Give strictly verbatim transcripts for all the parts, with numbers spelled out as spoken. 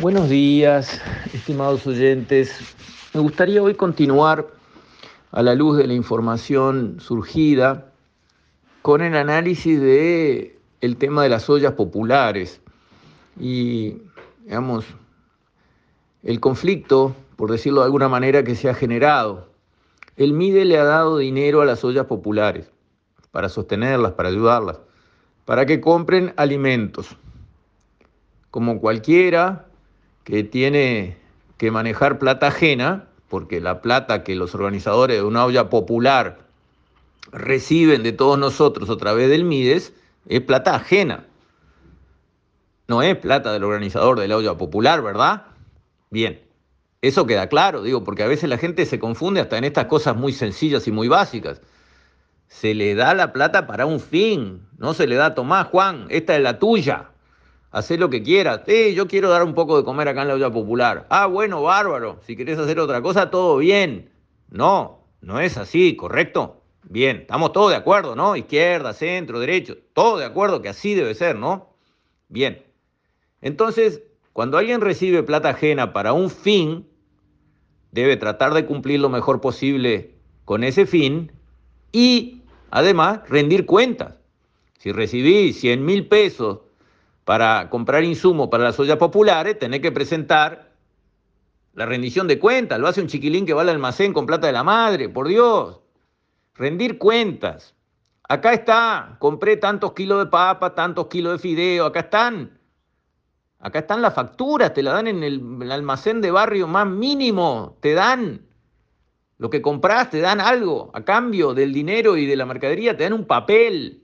Buenos días, estimados oyentes. Me gustaría hoy continuar a la luz de la información surgida con el análisis de el tema de las ollas populares y, digamos, el conflicto, por decirlo de alguna manera, que se ha generado. El MIDES le ha dado dinero a las ollas populares para sostenerlas, para ayudarlas, para que compren alimentos. Como cualquiera que tiene que manejar plata ajena, porque la plata que los organizadores de una olla popular reciben de todos nosotros a través del MIDES es plata ajena. No es plata del organizador de la olla popular, ¿verdad? Bien, eso queda claro, digo, porque a veces la gente se confunde hasta en estas cosas muy sencillas y muy básicas. Se le da la plata para un fin, no se le da, tomá, Juan, esta es la tuya. Hacés lo que quieras. Eh, yo quiero dar un poco de comer acá en la olla popular. Ah, bueno, bárbaro. Si querés hacer otra cosa, todo bien. No, no es así, ¿correcto? Bien, estamos todos de acuerdo, ¿no? Izquierda, centro, derecho, todos de acuerdo que así debe ser, ¿no? Bien. Entonces, cuando alguien recibe plata ajena para un fin, debe tratar de cumplir lo mejor posible con ese fin y, además, rendir cuentas. Si recibí cien mil pesos para comprar insumos para las ollas populares, tenés que presentar la rendición de cuentas. Lo hace un chiquilín que va al almacén con plata de la madre, por Dios. Rendir cuentas. Acá está, compré tantos kilos de papa, tantos kilos de fideo, acá están. Acá están las facturas, te la dan en el, en el almacén de barrio más mínimo, te dan lo que compras, te dan algo. A cambio del dinero y de la mercadería te dan un papel.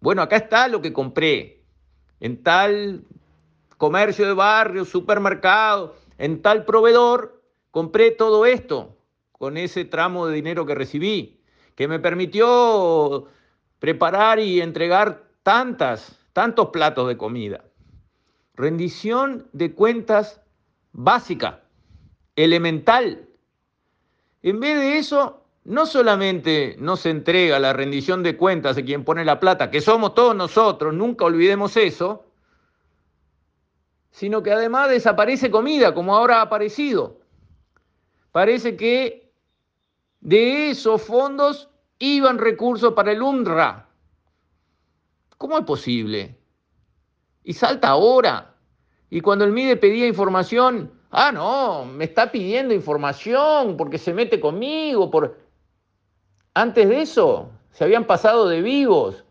Bueno, acá está lo que compré. En tal comercio de barrio, supermercado, en tal proveedor, compré todo esto con ese tramo de dinero que recibí, que me permitió preparar y entregar tantas, tantos platos de comida. Rendición de cuentas básica, elemental. En vez de eso, no solamente no se entrega la rendición de cuentas de quien pone la plata, que somos todos nosotros, nunca olvidemos eso, sino que además desaparece comida, como ahora ha aparecido. Parece que de esos fondos iban recursos para el U N R A. ¿Cómo es posible? Y salta ahora. Y cuando el MIDES pedía información, ah, no, me está pidiendo información porque se mete conmigo, por... Antes de eso, se habían pasado de vivos,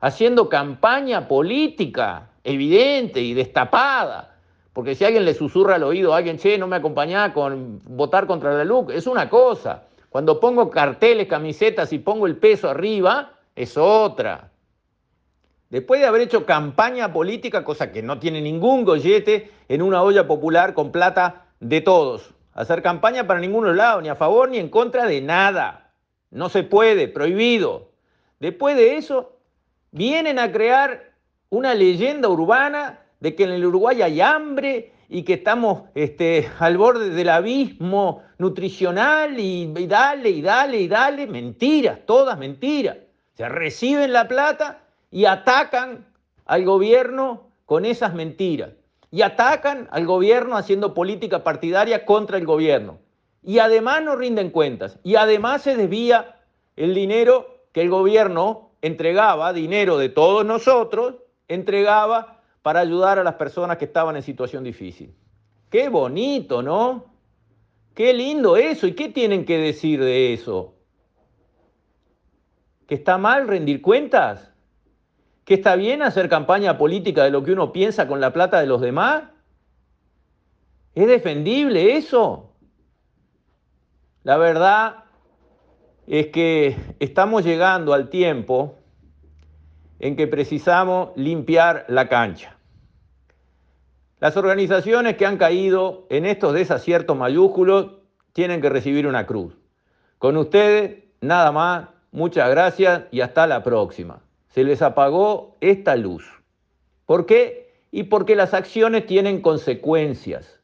haciendo campaña política evidente y destapada. Porque si alguien le susurra al oído a alguien, che, no me acompañá con votar contra la L U C, es una cosa. Cuando pongo carteles, camisetas y pongo el peso arriba, es otra. Después de haber hecho campaña política, cosa que no tiene ningún gollete en una olla popular con plata de todos. Hacer campaña para ninguno lado, ni a favor ni en contra de nada. No se puede, prohibido. Después de eso, vienen a crear una leyenda urbana de que en el Uruguay hay hambre y que estamos este, al borde del abismo nutricional y, y dale, y dale, y dale. Mentiras, todas mentiras. O sea, reciben la plata y atacan al gobierno con esas mentiras. Y atacan al gobierno haciendo política partidaria contra el gobierno. Y además no rinden cuentas, y además se desvía el dinero que el gobierno entregaba, dinero de todos nosotros, entregaba para ayudar a las personas que estaban en situación difícil. ¡Qué bonito!, ¿no? ¡Qué lindo eso! ¿Y qué tienen que decir de eso? ¿Que está mal rendir cuentas? ¿Que está bien hacer campaña política de lo que uno piensa con la plata de los demás? ¿Es defendible eso? La verdad es que estamos llegando al tiempo en que precisamos limpiar la cancha. Las organizaciones que han caído en estos desaciertos mayúsculos tienen que recibir una cruz. Con ustedes, nada más, muchas gracias y hasta la próxima. Se les apagó esta luz. ¿Por qué? Y porque las acciones tienen consecuencias.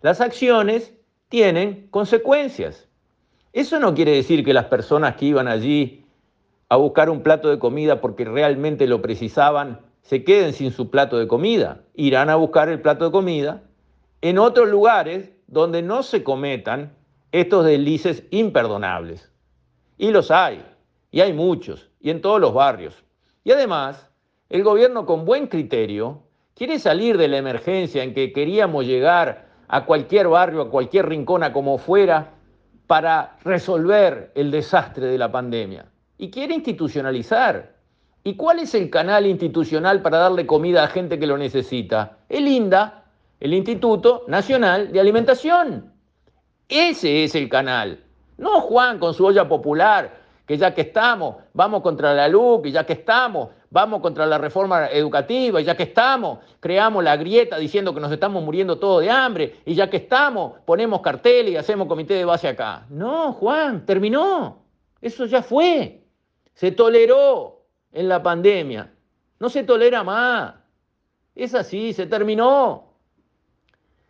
Las acciones tienen consecuencias. Eso no quiere decir que las personas que iban allí a buscar un plato de comida porque realmente lo precisaban se queden sin su plato de comida. Irán a buscar el plato de comida en otros lugares donde no se cometan estos deslices imperdonables. Y los hay, y hay muchos, y en todos los barrios. Y además, el gobierno con buen criterio quiere salir de la emergencia en que queríamos llegar a cualquier barrio, a cualquier rincón, a como fuera, para resolver el desastre de la pandemia. Y quiere institucionalizar. ¿Y cuál es el canal institucional para darle comida a gente que lo necesita? El INDA, el Instituto Nacional de Alimentación. Ese es el canal. No Juan con su olla popular, que ya que estamos, vamos contra la L U C, y ya que estamos, vamos contra la reforma educativa, y ya que estamos, creamos la grieta diciendo que nos estamos muriendo todos de hambre, y ya que estamos, ponemos carteles y hacemos comité de base acá. No, Juan, terminó. Eso ya fue. Se toleró en la pandemia. No se tolera más. Es así, se terminó.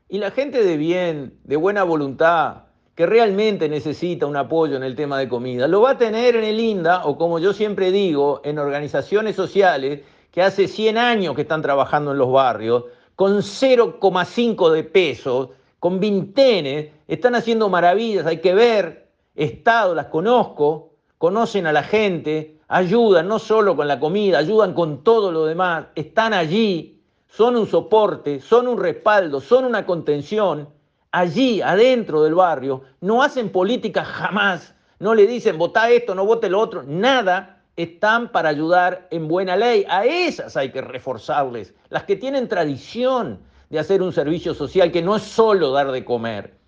Y la gente de bien, de buena voluntad, que realmente necesita un apoyo en el tema de comida, lo va a tener en el INDA, o como yo siempre digo, en organizaciones sociales que hace cien años que están trabajando en los barrios, con cero coma cinco de pesos, con vintenes, están haciendo maravillas, hay que ver, Estado, las conozco, conocen a la gente, ayudan no solo con la comida, ayudan con todo lo demás, están allí, son un soporte, son un respaldo, son una contención, allí, adentro del barrio, no hacen política jamás, no le dicen votá esto, no vote lo otro, nada, están para ayudar en buena ley. A esas hay que reforzarles, las que tienen tradición de hacer un servicio social que no es solo dar de comer,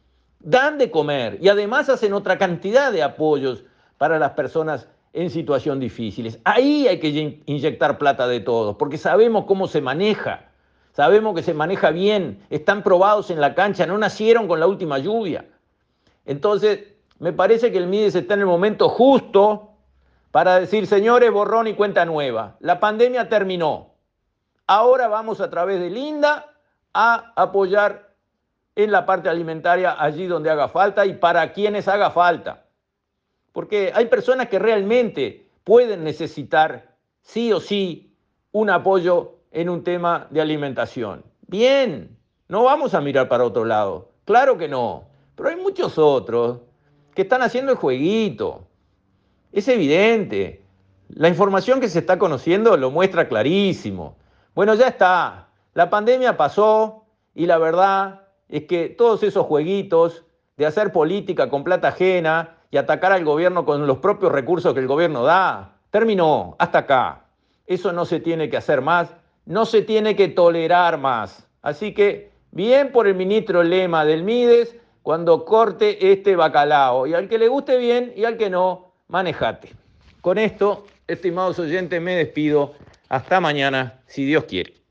dan de comer y además hacen otra cantidad de apoyos para las personas en situación difíciles. Ahí hay que inyectar plata de todos, porque sabemos cómo se maneja. Sabemos que se maneja bien, están probados en la cancha, no nacieron con la última lluvia. Entonces, me parece que el MIDES está en el momento justo para decir, señores, borrón y cuenta nueva. La pandemia terminó. Ahora vamos a través del INDA a apoyar en la parte alimentaria allí donde haga falta y para quienes haga falta. Porque hay personas que realmente pueden necesitar sí o sí un apoyo en un tema de alimentación. Bien, no vamos a mirar para otro lado, claro que no, pero hay muchos otros que están haciendo el jueguito. Es evidente, la información que se está conociendo lo muestra clarísimo. Bueno, ya está, la pandemia pasó y la verdad es que todos esos jueguitos de hacer política con plata ajena y atacar al gobierno con los propios recursos que el gobierno da, terminó, hasta acá. Eso no se tiene que hacer más. No se tiene que tolerar más. Así que bien por el ministro Lema del MIDES cuando corte este bacalao. Y al que le guste bien y al que no, manejate. Con esto, estimados oyentes, me despido. Hasta mañana, si Dios quiere.